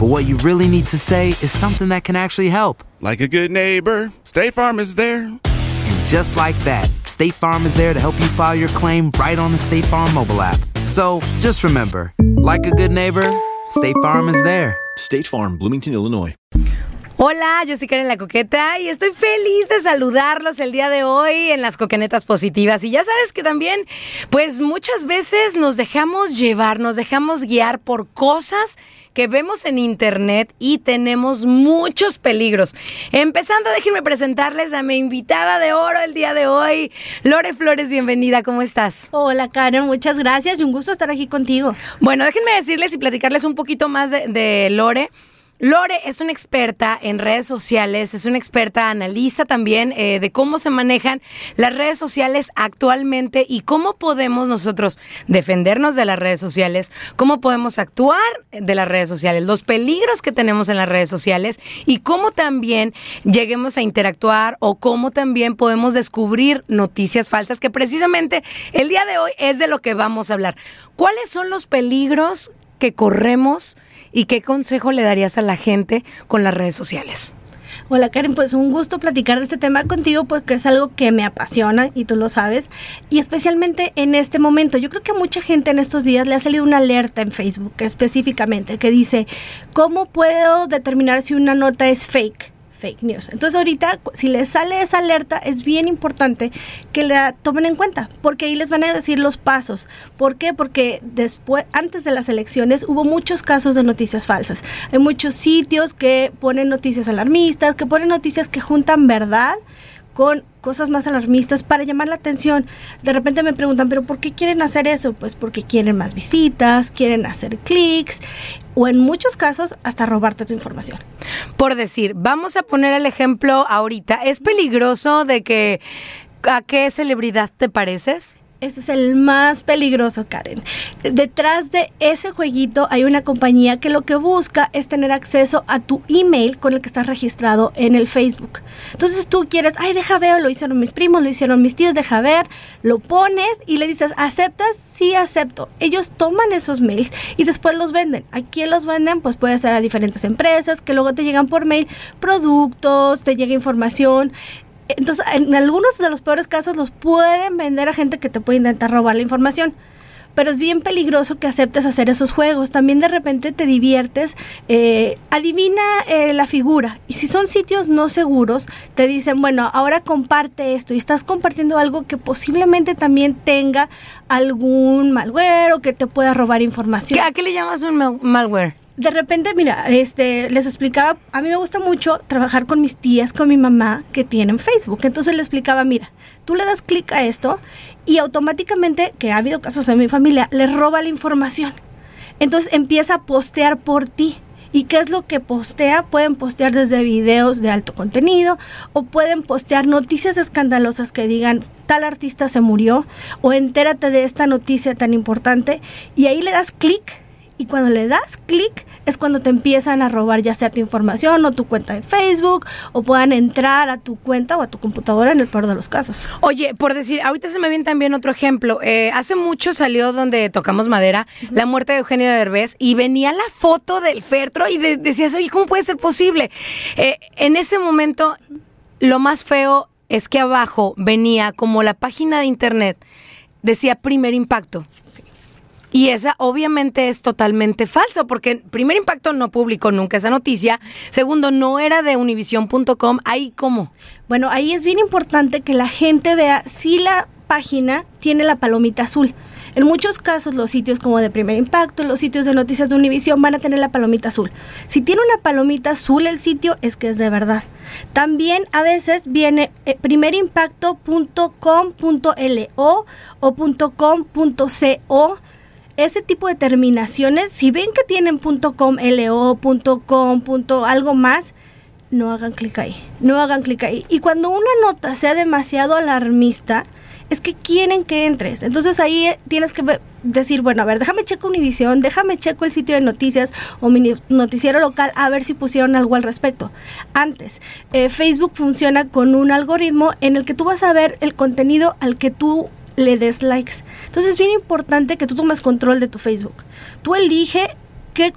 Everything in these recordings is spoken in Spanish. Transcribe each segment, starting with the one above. but what you really need to say is something that can actually help. Like a good neighbor, State Farm is there. And just like that, State Farm is there to help you file your claim right on the State Farm mobile app. So just remember, like a good neighbor, State Farm is there. State Farm, Bloomington, Illinois. Hola, yo soy Karen La Coqueta y estoy feliz de saludarlos el día de hoy en Las Coquenetas Positivas. Y ya sabes que también, pues muchas veces nos dejamos llevar, nos dejamos guiar por cosas que vemos en internet y tenemos muchos peligros. Empezando, déjenme presentarles a mi invitada de oro el día de hoy, Lore Flores, bienvenida, ¿cómo estás? Hola Karen, muchas gracias y un gusto estar aquí contigo. Bueno, déjenme decirles y platicarles un poquito más de Lore. Lore es una experta en redes sociales, es una experta analista también de cómo se manejan las redes sociales actualmente y cómo podemos nosotros defendernos de las redes sociales, cómo podemos actuar de las redes sociales, los peligros que tenemos en las redes sociales y cómo también lleguemos a interactuar o cómo también podemos descubrir noticias falsas, que precisamente el día de hoy es de lo que vamos a hablar. ¿Cuáles son los peligros que corremos? ¿Y qué consejo le darías a la gente con las redes sociales? Hola Karen, pues un gusto platicar de este tema contigo porque es algo que me apasiona y tú lo sabes, y especialmente en este momento. Yo creo que a mucha gente en estos días le ha salido una alerta en Facebook específicamente que dice, ¿cómo puedo determinar si una nota es fake? Fake news. Entonces ahorita, si les sale esa alerta, es bien importante que la tomen en cuenta, porque ahí les van a decir los pasos. ¿Por qué? Porque después, antes de las elecciones, hubo muchos casos de noticias falsas. Hay muchos sitios que ponen noticias alarmistas, que ponen noticias que juntan verdad con cosas más alarmistas para llamar la atención. De repente me preguntan, ¿pero por qué quieren hacer eso? Pues porque quieren más visitas, quieren hacer clics o en muchos casos hasta robarte tu información. Por decir, vamos a poner el ejemplo ahorita. ¿Es peligroso de que a qué celebridad te pareces? Ese es el más peligroso, Karen. Detrás de ese jueguito hay una compañía que lo que busca es tener acceso a tu email con el que estás registrado en el Facebook. Entonces tú quieres, ay, deja ver, lo hicieron mis primos, lo hicieron mis tíos, deja ver, lo pones y le dices, ¿aceptas? Sí, acepto. Ellos toman esos mails y después los venden. ¿A quién los venden? Pues puede ser a diferentes empresas que luego te llegan por mail productos, te llega información. Entonces, en algunos de los peores casos los pueden vender a gente que te puede intentar robar la información. Pero es bien peligroso que aceptes hacer esos juegos. También de repente te diviertes, adivina la figura. Y si son sitios no seguros, te dicen, bueno, ahora comparte esto. Y estás compartiendo algo que posiblemente también tenga algún malware o que te pueda robar información. ¿A qué le llamas un malware? De repente, mira, les explicaba, a mí me gusta mucho trabajar con mis tías, con mi mamá, que tienen Facebook. Entonces le explicaba, mira, tú le das clic a esto y automáticamente, que ha habido casos en mi familia, les roba la información. Entonces empieza a postear por ti. ¿Y qué es lo que postea? Pueden postear desde videos de alto contenido o pueden postear noticias escandalosas que digan tal artista se murió o entérate de esta noticia tan importante, y ahí le das clic. Y cuando le das clic es cuando te empiezan a robar ya sea tu información o tu cuenta de Facebook, o puedan entrar a tu cuenta o a tu computadora en el peor de los casos. Oye, por decir, ahorita se me viene también otro ejemplo. Hace mucho salió Donde Tocamos Madera, uh-huh, la muerte de Eugenio Derbez, y venía la foto del féretro y decías, oye, ¿cómo puede ser posible? En ese momento, lo más feo es que abajo venía como la página de internet, decía Primer Impacto. Sí. Y esa obviamente es totalmente falsa, porque Primer Impacto no publicó nunca esa noticia. Segundo, no era de univision.com. ¿Ahí cómo? Bueno, ahí es bien importante que la gente vea si la página tiene la palomita azul. En muchos casos los sitios como de Primer Impacto, los sitios de noticias de Univision van a tener la palomita azul. Si tiene una palomita azul el sitio, es que es de verdad. También a veces viene primerimpacto.com.lo o .com.co. Ese tipo de terminaciones, si ven que tienen .com, .lo, .com, .algo más, no hagan clic ahí, no hagan clic ahí. Y cuando una nota sea demasiado alarmista, es que quieren que entres. Entonces ahí tienes que decir, bueno, a ver, déjame checo Univision, déjame checo el sitio de noticias o mi noticiero local, a ver si pusieron algo al respecto. Antes, Facebook funciona con un algoritmo en el que tú vas a ver el contenido al que tú le des likes. Entonces es bien importante que tú tomes control de tu Facebook. Tú elige qué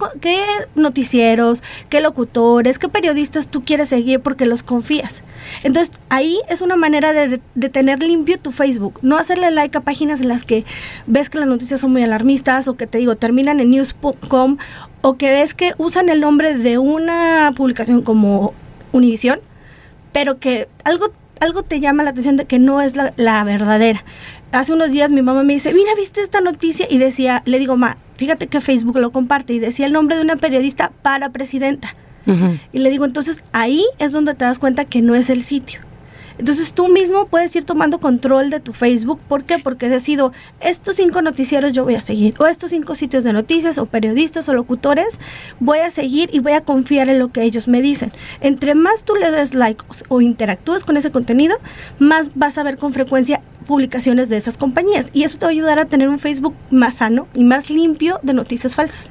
noticieros, qué locutores, qué periodistas tú quieres seguir porque los confías. Entonces ahí es una manera de tener limpio tu Facebook, no hacerle like a páginas en las que ves que las noticias son muy alarmistas o que te digo terminan en news.com o que ves que usan el nombre de una publicación como Univision, pero que algo te llama la atención de que no es la verdadera. Hace unos días mi mamá me dice, mira, ¿viste esta noticia? Y decía, le digo, ma, fíjate que Facebook lo comparte. Y decía el nombre de una periodista para presidenta. Uh-huh. Y le digo, entonces, ahí es donde te das cuenta que no es el sitio. Entonces, tú mismo puedes ir tomando control de tu Facebook. ¿Por qué? Porque decido, estos 5 noticieros yo voy a seguir. O estos 5 sitios de noticias, o periodistas, o locutores, voy a seguir y voy a confiar en lo que ellos me dicen. Entre más tú le des like o interactúes con ese contenido, más vas a ver con frecuencia publicaciones de esas compañías. Y eso te va a ayudar a tener un Facebook más sano y más limpio de noticias falsas.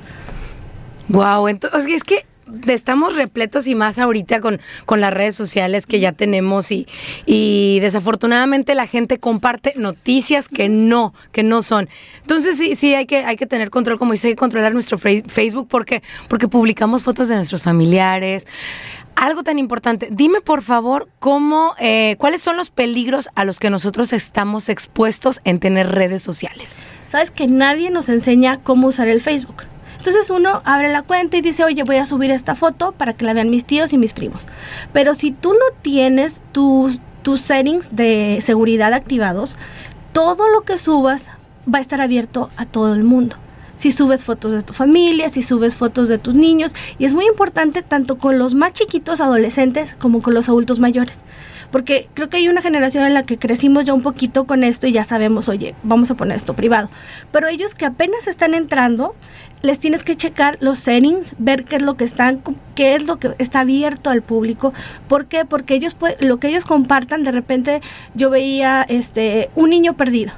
Wow, entonces es que estamos repletos y más ahorita con las redes sociales que ya tenemos y desafortunadamente la gente comparte noticias que no son. Entonces sí hay que tener control, como dice, hay que controlar nuestro Facebook porque publicamos fotos de nuestros familiares. Algo tan importante, dime por favor cuáles son los peligros a los que nosotros estamos expuestos en tener redes sociales. Sabes que nadie nos enseña cómo usar el Facebook. Entonces uno abre la cuenta y dice, oye, voy a subir esta foto para que la vean mis tíos y mis primos. Pero si tú no tienes tus settings de seguridad activados, todo lo que subas va a estar abierto a todo el mundo. Si subes fotos de tu familia, si subes fotos de tus niños, y es muy importante tanto con los más chiquitos, adolescentes, como con los adultos mayores. Porque creo que hay una generación en la que crecimos ya un poquito con esto y ya sabemos, oye, vamos a poner esto privado. Pero ellos que apenas están entrando, les tienes que checar los settings, ver qué es lo que está abierto al público. ¿Por qué? Porque ellos lo que ellos compartan, de repente yo veía un niño perdido.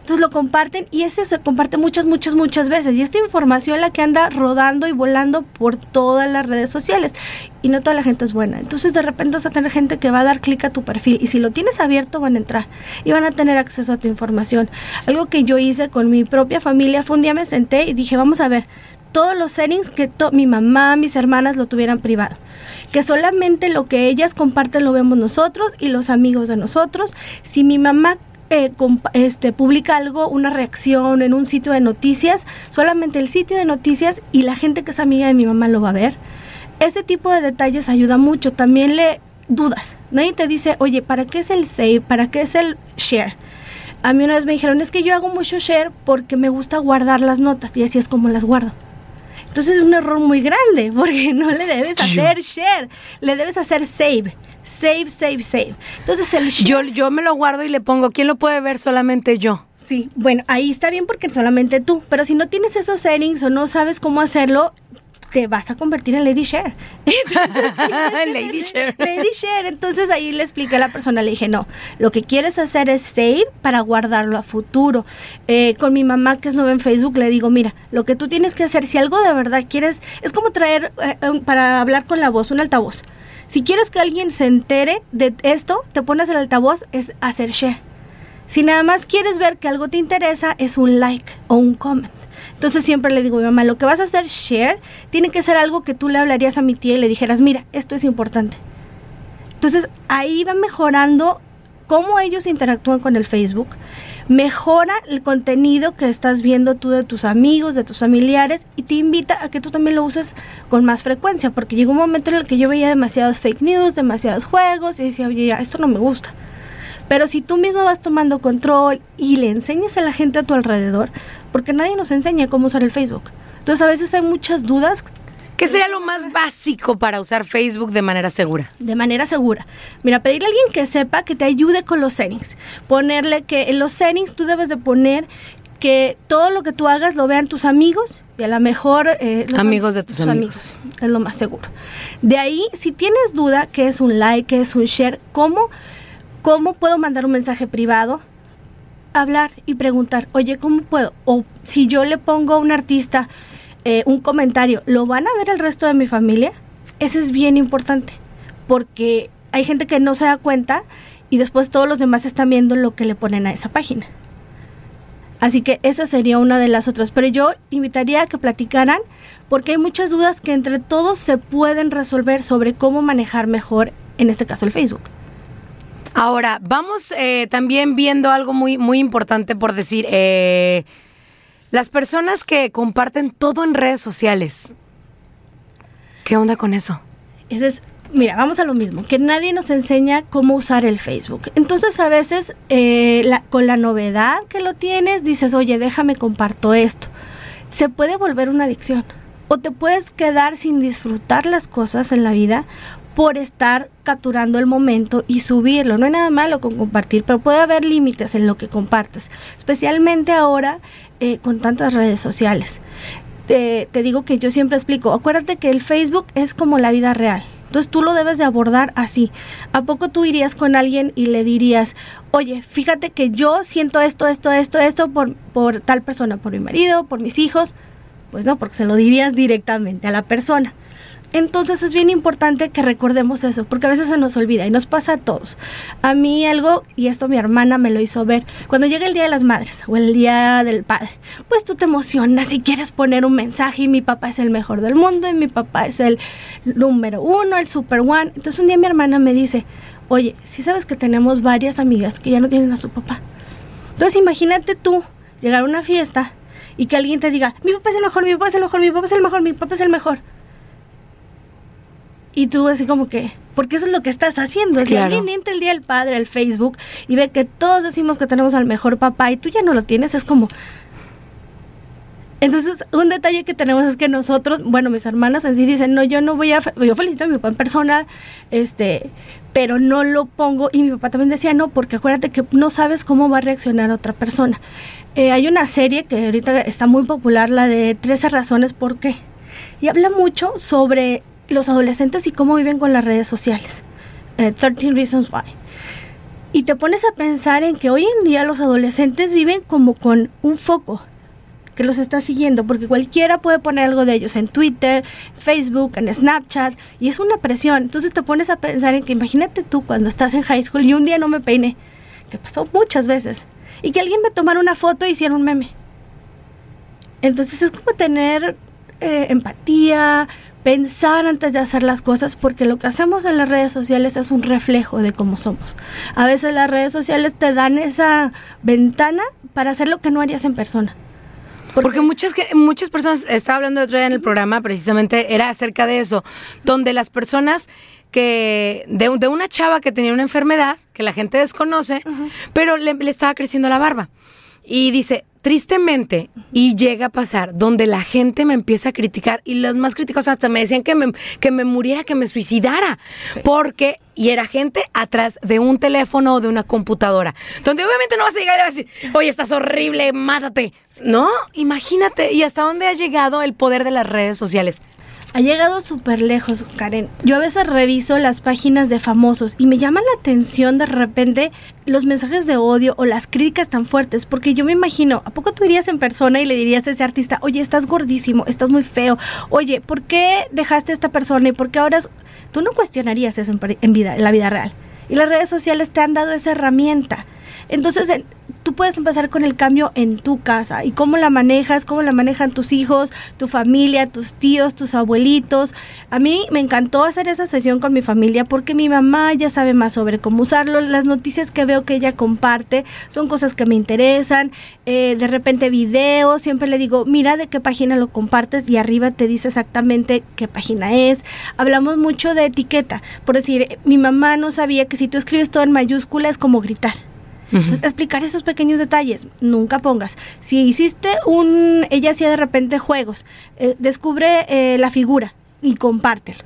Entonces lo comparten y ese se comparte muchas, muchas, muchas veces. Y esta información la que anda rodando y volando por todas las redes sociales. Y no toda la gente es buena. Entonces de repente vas a tener gente que va a dar clic a tu perfil. Y si lo tienes abierto van a entrar y van a tener acceso a tu información. Algo que yo hice con mi propia familia fue un día me senté y dije, vamos a ver, todos los settings que mi mamá, mis hermanas lo tuvieran privado. Que solamente lo que ellas comparten lo vemos nosotros y los amigos de nosotros. Si mi mamá publica algo, una reacción en un sitio de noticias, solamente el sitio de noticias y la gente que es amiga de mi mamá lo va a ver. Ese tipo de detalles ayuda mucho. También le dudas. Nadie te dice, oye, ¿para qué es el save? ¿Para qué es el share? A mí una vez me dijeron, es que yo hago mucho share porque me gusta guardar las notas y así es como las guardo. Entonces es un error muy grande porque no le debes hacer share, le debes hacer save. Save. Entonces el share, yo me lo guardo y le pongo, ¿quién lo puede ver? Solamente yo. Sí, bueno, ahí está bien porque solamente tú. Pero si no tienes esos settings o no sabes cómo hacerlo, te vas a convertir en Lady Cher. Lady Cher. Entonces ahí le expliqué a la persona, le dije, no, lo que quieres hacer es save para guardarlo a futuro. Con mi mamá, que es nueva en Facebook, le digo, mira, lo que tú tienes que hacer, si algo de verdad quieres, es como traer, para hablar con la voz, un altavoz. Si quieres que alguien se entere de esto, te pones el altavoz, es hacer share. Si nada más quieres ver que algo te interesa, es un like o un comment. Entonces siempre le digo a mi mamá, lo que vas a hacer share tiene que ser algo que tú le hablarías a mi tía y le dijeras, mira, esto es importante. Entonces ahí va mejorando cómo ellos interactúan con el Facebook. Mejora el contenido que estás viendo tú de tus amigos, de tus familiares, y te invita a que tú también lo uses con más frecuencia, porque llegó un momento en el que yo veía demasiados fake news, demasiados juegos, y decía, oye, ya, esto no me gusta. Pero si tú mismo vas tomando control y le enseñas a la gente a tu alrededor, porque nadie nos enseña cómo usar el Facebook. Entonces a veces hay muchas dudas. ¿Qué sería lo más básico para usar Facebook de manera segura? De manera segura. Mira, pedirle a alguien que sepa que te ayude con los settings. Ponerle que en los settings tú debes de poner que todo lo que tú hagas lo vean tus amigos y a lo mejor... Amigos de tus amigos. Es lo más seguro. De ahí, si tienes duda, ¿qué es un like? ¿Qué es un share? ¿Cómo puedo mandar un mensaje privado? Hablar y preguntar, oye, ¿cómo puedo? O si yo le pongo a un artista... un comentario, ¿lo van a ver el resto de mi familia? Ese es bien importante, porque hay gente que no se da cuenta y después todos los demás están viendo lo que le ponen a esa página. Así que esa sería una de las otras, pero yo invitaría a que platicaran, porque hay muchas dudas que entre todos se pueden resolver sobre cómo manejar mejor, en este caso el Facebook. Ahora, vamos también viendo algo muy, muy importante por decir... las personas que comparten todo en redes sociales, ¿qué onda con eso? Mira, vamos a lo mismo, que nadie nos enseña cómo usar el Facebook. Entonces a veces con la novedad que lo tienes, dices, oye, déjame comparto esto. Se puede volver una adicción o te puedes quedar sin disfrutar las cosas en la vida por estar capturando el momento y subirlo. No hay nada malo con compartir, pero puede haber límites en lo que compartes, especialmente ahora con tantas redes sociales. Te digo que yo siempre explico, acuérdate que el Facebook es como la vida real, entonces tú lo debes de abordar así. ¿A poco tú irías con alguien y le dirías, oye, fíjate que yo siento esto por tal persona, por mi marido, por mis hijos? Pues no, porque se lo dirías directamente a la persona. Entonces es bien importante que recordemos eso, porque a veces se nos olvida y nos pasa a todos. A mí algo, y esto mi hermana me lo hizo ver, cuando llega el Día de las Madres o el Día del Padre, pues tú te emocionas y quieres poner un mensaje y mi papá es el mejor del mundo y mi papá es el número uno, el super one. Entonces un día mi hermana me dice, oye, ¿sí sabes que tenemos varias amigas que ya no tienen a su papá? Entonces imagínate tú llegar a una fiesta y que alguien te diga, mi papá es el mejor, mi papá es el mejor, mi papá es el mejor, mi papá es el mejor. Y tú así como que, porque eso es lo que estás haciendo. Si alguien entra el Día del Padre al Facebook y ve que todos decimos que tenemos al mejor papá y tú ya no lo tienes, es como... Entonces, un detalle que tenemos es que nosotros, bueno, mis hermanas en sí dicen, no, yo no voy a... Yo felicito a mi papá en persona, pero no lo pongo. Y mi papá también decía, no, porque acuérdate que no sabes cómo va a reaccionar otra persona. Hay una serie que ahorita está muy popular, la de 13 Razones por qué. Y habla mucho sobre... los adolescentes y cómo viven con las redes sociales, 13 Reasons Why. Y te pones a pensar en que hoy en día los adolescentes viven como con un foco que los está siguiendo, porque cualquiera puede poner algo de ellos en Twitter, Facebook, en Snapchat, y es una presión. Entonces te pones a pensar en que imagínate tú cuando estás en high school y un día no me peiné, que pasó muchas veces, y que alguien me tomara una foto e hiciera un meme. Entonces es como tener empatía, pensar antes de hacer las cosas, porque lo que hacemos en las redes sociales es un reflejo de cómo somos. A veces las redes sociales te dan esa ventana para hacer lo que no harías en persona. Porque muchas personas, estaba hablando otro día en el programa, precisamente era acerca de eso, donde las personas que de una chava que tenía una enfermedad que la gente desconoce, uh-huh, pero le estaba creciendo la barba. Y dice, tristemente, y llega a pasar, donde la gente me empieza a criticar, y los más críticos hasta me decían que me muriera, que me suicidara, sí, porque, y era gente atrás de un teléfono o de una computadora, sí, donde obviamente no vas a llegar y vas a decir, oye, estás horrible, mátate, sí, no, imagínate, y hasta dónde ha llegado el poder de las redes sociales. Ha llegado súper lejos, Karen. Yo a veces reviso las páginas de famosos y me llama la atención de repente los mensajes de odio o las críticas tan fuertes, porque yo me imagino, ¿a poco tú irías en persona y le dirías a ese artista, oye, estás gordísimo, estás muy feo, oye, ¿por qué dejaste a esta persona y por qué ahora? Tú no cuestionarías eso en la vida real. Y las redes sociales te han dado esa herramienta. Entonces, tú puedes empezar con el cambio en tu casa y cómo la manejas, cómo la manejan tus hijos, tu familia, tus tíos, tus abuelitos. A mí me encantó hacer esa sesión con mi familia porque mi mamá ya sabe más sobre cómo usarlo. Las noticias que veo que ella comparte son cosas que me interesan. De repente videos, siempre le digo, mira de qué página lo compartes y arriba te dice exactamente qué página es. Hablamos mucho de etiqueta. Por decir, mi mamá no sabía que si tú escribes todo en mayúscula es como gritar. Entonces, explicar esos pequeños detalles, nunca pongas. Si hiciste ella hacía de repente juegos, descubre la figura y compártelo.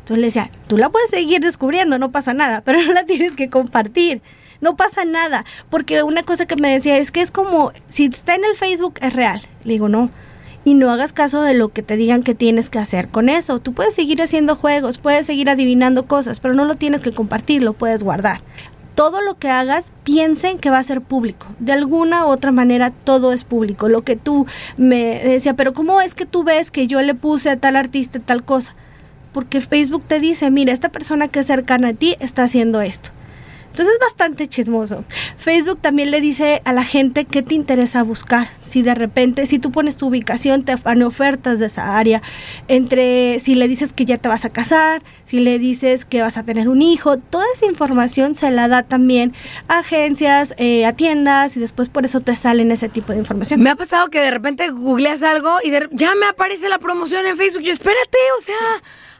Entonces le decía, tú la puedes seguir descubriendo, no pasa nada, pero no la tienes que compartir, no pasa nada. Porque una cosa que me decía es que es como, si está en el Facebook es real. Le digo, no. Y no hagas caso de lo que te digan que tienes que hacer con eso. Tú puedes seguir haciendo juegos, puedes seguir adivinando cosas, pero no lo tienes que compartir, lo puedes guardar. Todo lo que hagas, piensen que va a ser público. De alguna u otra manera, todo es público. Lo que tú me decía, pero ¿cómo es que tú ves que yo le puse a tal artista tal cosa? Porque Facebook te dice, mira, esta persona que es cercana a ti está haciendo esto. Entonces es bastante chismoso. Facebook también le dice a la gente qué te interesa buscar. Si de repente, si tú pones tu ubicación, te dan ofertas de esa área. Si le dices que ya te vas a casar, si le dices que vas a tener un hijo, toda esa información se la da también a agencias, a tiendas, y después por eso te salen ese tipo de información. Me ha pasado que de repente googleas algo y ya me aparece la promoción en Facebook. Yo, espérate, o sea,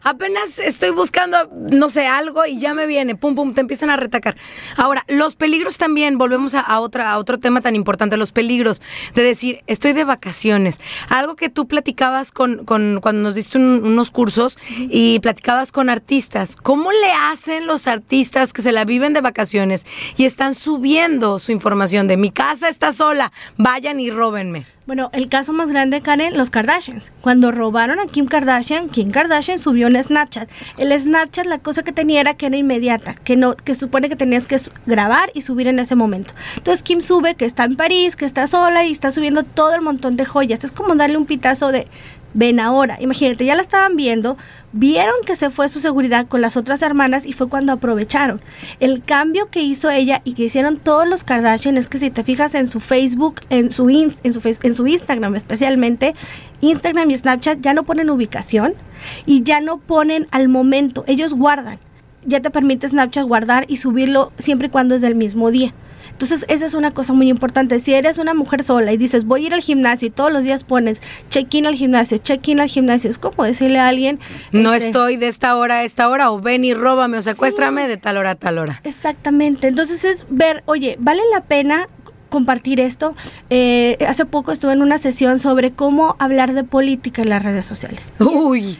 apenas estoy buscando, no sé, algo y ya me viene, pum, pum, te empiezan a retacar. Ahora, los peligros también, volvemos a otro tema tan importante, los peligros de decir, estoy de vacaciones. Algo que tú platicabas cuando nos diste unos cursos y platicabas con artistas. ¿Cómo le hacen los artistas que se la viven de vacaciones y están subiendo su información de mi casa está sola, vayan y róbenme? Bueno, el caso más grande, Karen, los Kardashians. Cuando robaron a Kim Kardashian subió un Snapchat. El Snapchat, la cosa que tenía era que era inmediata, que supone que tenías que grabar y subir en ese momento. Entonces Kim sube que está en París, que está sola y está subiendo todo el montón de joyas. Es como darle un pitazo de, ven ahora. Imagínate, ya la estaban viendo, vieron que se fue su seguridad con las otras hermanas y fue cuando aprovecharon. El cambio que hizo ella y que hicieron todos los Kardashian es que si te fijas en su Facebook, en su Instagram especialmente, Instagram y Snapchat ya no ponen ubicación y ya no ponen al momento, ellos guardan. Ya te permite Snapchat guardar y subirlo siempre y cuando es del mismo día. Entonces esa es una cosa muy importante. Si eres una mujer sola y dices voy a ir al gimnasio y todos los días pones check-in al gimnasio, es como decirle a alguien no estoy de esta hora o ven y róbame o secuéstrame sí. De tal hora a tal hora. Exactamente, entonces es ver, oye, ¿vale la pena compartir esto? Hace poco estuve en una sesión sobre cómo hablar de política en las redes sociales. Uy.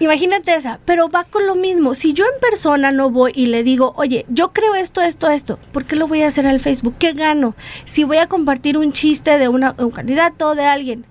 Imagínate esa, pero va con lo mismo. Si yo en persona no voy y le digo, oye, yo creo esto, ¿por qué lo voy a hacer en el Facebook? ¿Qué gano? Si voy a compartir un chiste de un candidato, de alguien,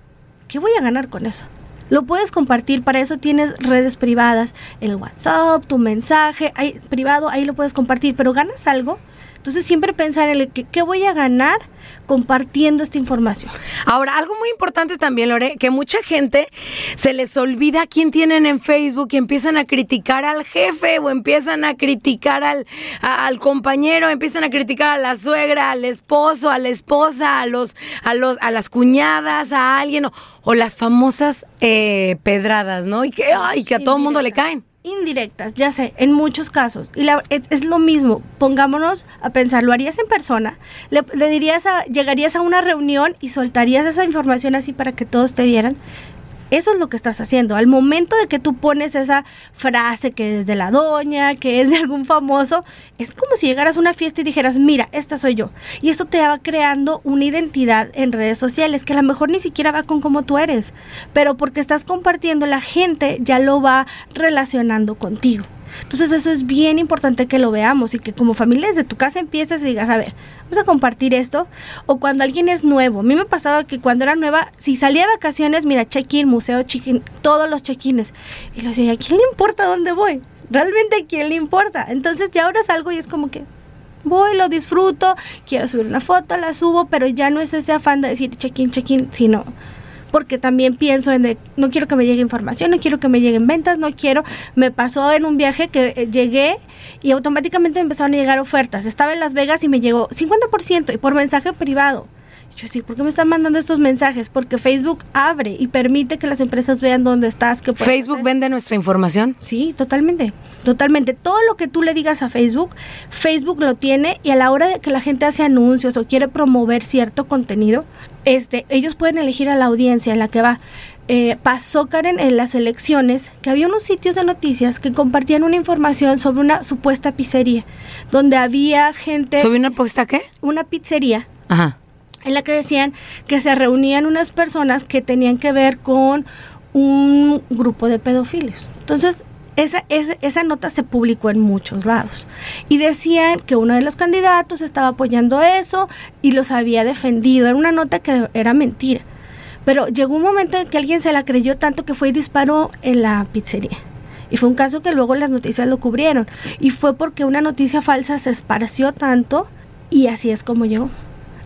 ¿qué voy a ganar con eso? Lo puedes compartir, para eso tienes redes privadas, el WhatsApp, tu mensaje, privado, ahí lo puedes compartir, pero ¿ganas algo? Entonces siempre pensar en qué voy a ganar compartiendo esta información. Ahora, algo muy importante también, Lore, que mucha gente se les olvida quién tienen en Facebook y empiezan a criticar al jefe o empiezan a criticar al compañero, empiezan a criticar a la suegra, al esposo, a la esposa, a las cuñadas, a alguien o las famosas pedradas, ¿no? Y que a todo el mundo le caen. Indirectas, ya sé, en muchos casos. Y es lo mismo, pongámonos a pensar, ¿lo harías en persona? ¿Le dirías llegarías a una reunión y soltarías esa información así para que todos te vieran? Eso es lo que estás haciendo. Al momento de que tú pones esa frase que es de la doña, que es de algún famoso, es como si llegaras a una fiesta y dijeras, mira, esta soy yo. Y esto te va creando una identidad en redes sociales que a lo mejor ni siquiera va con cómo tú eres, pero porque estás compartiendo, la gente ya lo va relacionando contigo. Entonces eso es bien importante que lo veamos y que como familia desde tu casa empieces y digas, a ver, vamos a compartir esto. O cuando alguien es nuevo, a mí me pasaba que cuando era nueva, si salía de vacaciones, mira, check-in, museo, check-in, todos los check-ins, y lo decía, ¿a quién le importa dónde voy? Realmente, ¿a quién le importa? Entonces ya ahora salgo y es como que voy, lo disfruto, quiero subir una foto, la subo, pero ya no es ese afán de decir check-in, check-in, sino porque también pienso en, no quiero que me llegue información, no quiero que me lleguen ventas, no quiero. Me pasó en un viaje que llegué y automáticamente me empezaron a llegar ofertas. Estaba en Las Vegas y me llegó 50% y por mensaje privado. Yo decía, ¿por qué me están mandando estos mensajes? Porque Facebook abre y permite que las empresas vean dónde estás. Que ¿Facebook hacer. Vende nuestra información? Sí, totalmente, totalmente. Todo lo que tú le digas a Facebook, Facebook lo tiene, y a la hora de que la gente hace anuncios o quiere promover cierto contenido, ellos pueden elegir a la audiencia en la que va. Pasó, Karen, en las elecciones, que había unos sitios de noticias que compartían una información sobre una supuesta pizzería, donde había gente... ¿Sobre una puesta qué? Una pizzería. Ajá. En la que decían que se reunían unas personas que tenían que ver con un grupo de pedófilos. Entonces, esa nota se publicó en muchos lados. Y decían que uno de los candidatos estaba apoyando eso y los había defendido. Era una nota que era mentira. Pero llegó un momento en que alguien se la creyó tanto que fue y disparó en la pizzería. Y fue un caso que luego las noticias lo cubrieron. Y fue porque una noticia falsa se esparció tanto, y así es como llegó.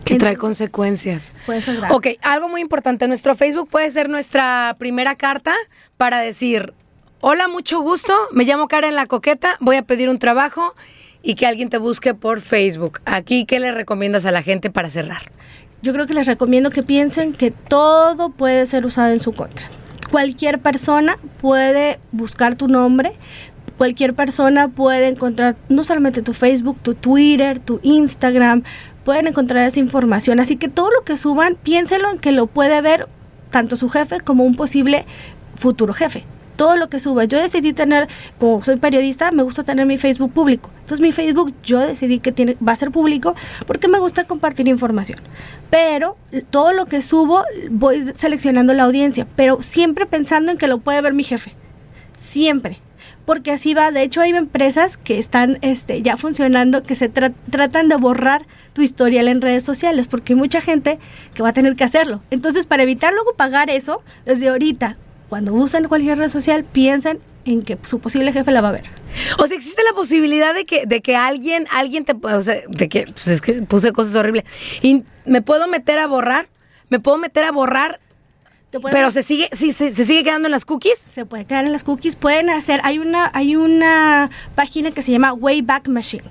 Que entonces, trae consecuencias. Puede ser grave. Ok, algo muy importante. Nuestro Facebook puede ser nuestra primera carta para decir, hola, mucho gusto, me llamo Karen La Coqueta, voy a pedir un trabajo y que alguien te busque por Facebook. Aquí, ¿qué le recomiendas a la gente para cerrar? Yo creo que les recomiendo que piensen que todo puede ser usado en su contra. Cualquier persona puede buscar tu nombre. Cualquier persona puede encontrar no solamente tu Facebook, tu Twitter, tu Instagram, pueden encontrar esa información. Así que todo lo que suban, piénselo en que lo puede ver tanto su jefe como un posible futuro jefe. Todo lo que suba. Yo decidí tener, como soy periodista, me gusta tener mi Facebook público. Entonces mi Facebook yo decidí que va a ser público porque me gusta compartir información. Pero todo lo que subo voy seleccionando la audiencia, pero siempre pensando en que lo puede ver mi jefe. Siempre. Porque así va. De hecho, hay empresas que están ya funcionando, que se tratan de borrar tu historial en redes sociales, porque hay mucha gente que va a tener que hacerlo. Entonces, para evitar luego pagar eso, desde ahorita, cuando usan cualquier red social, piensen en que su posible jefe la va a ver. O sea, existe la posibilidad de que alguien te... O sea, de que... Pues es que puse cosas horribles. Y me puedo meter a borrar... Pero se sigue quedando en las cookies. Se puede quedar en las cookies. Pueden hacer, hay una página que se llama Wayback Machine,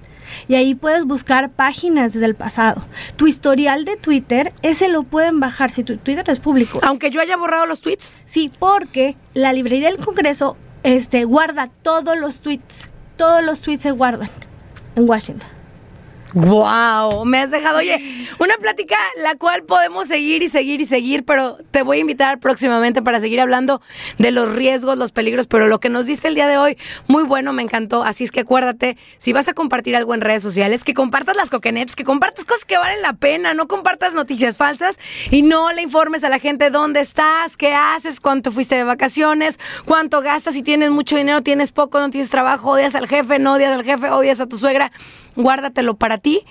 y ahí puedes buscar páginas desde el pasado. Tu historial de Twitter, ese lo pueden bajar si tu Twitter es público. Aunque yo haya borrado los tweets. Sí, porque la librería del Congreso guarda todos los tweets. Todos los tweets se guardan en Washington. Wow, me has dejado, oye, una plática la cual podemos seguir y seguir y seguir, pero te voy a invitar próximamente para seguir hablando de los riesgos, los peligros, pero lo que nos diste el día de hoy, muy bueno, me encantó. Así es que acuérdate, si vas a compartir algo en redes sociales, que compartas las coquenetas, que compartas cosas que valen la pena, no compartas noticias falsas y no le informes a la gente dónde estás, qué haces, cuánto fuiste de vacaciones, cuánto gastas, si tienes mucho dinero, tienes poco, no tienes trabajo, odias al jefe, no odias al jefe, odias a tu suegra. Guárdatelo para ti,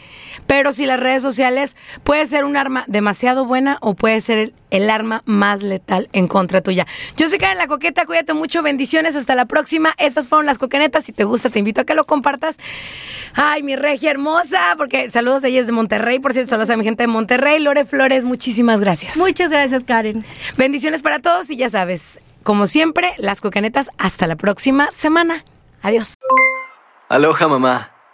pero si las redes sociales puede ser un arma demasiado buena o puede ser el arma más letal en contra tuya. Yo soy Karen La Coqueta, cuídate mucho, bendiciones, hasta la próxima. Estas fueron las coquenetas, si te gusta te invito a que lo compartas. Ay, mi regia hermosa, porque saludos a ella desde Monterrey, por cierto, saludos a mi gente de Monterrey. Lore Flores, muchísimas gracias. Muchas gracias, Karen. Bendiciones para todos y ya sabes, como siempre, las coquenetas hasta la próxima semana. Adiós. Aloha, mamá.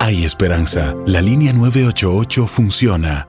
Hay esperanza. La línea 988 funciona.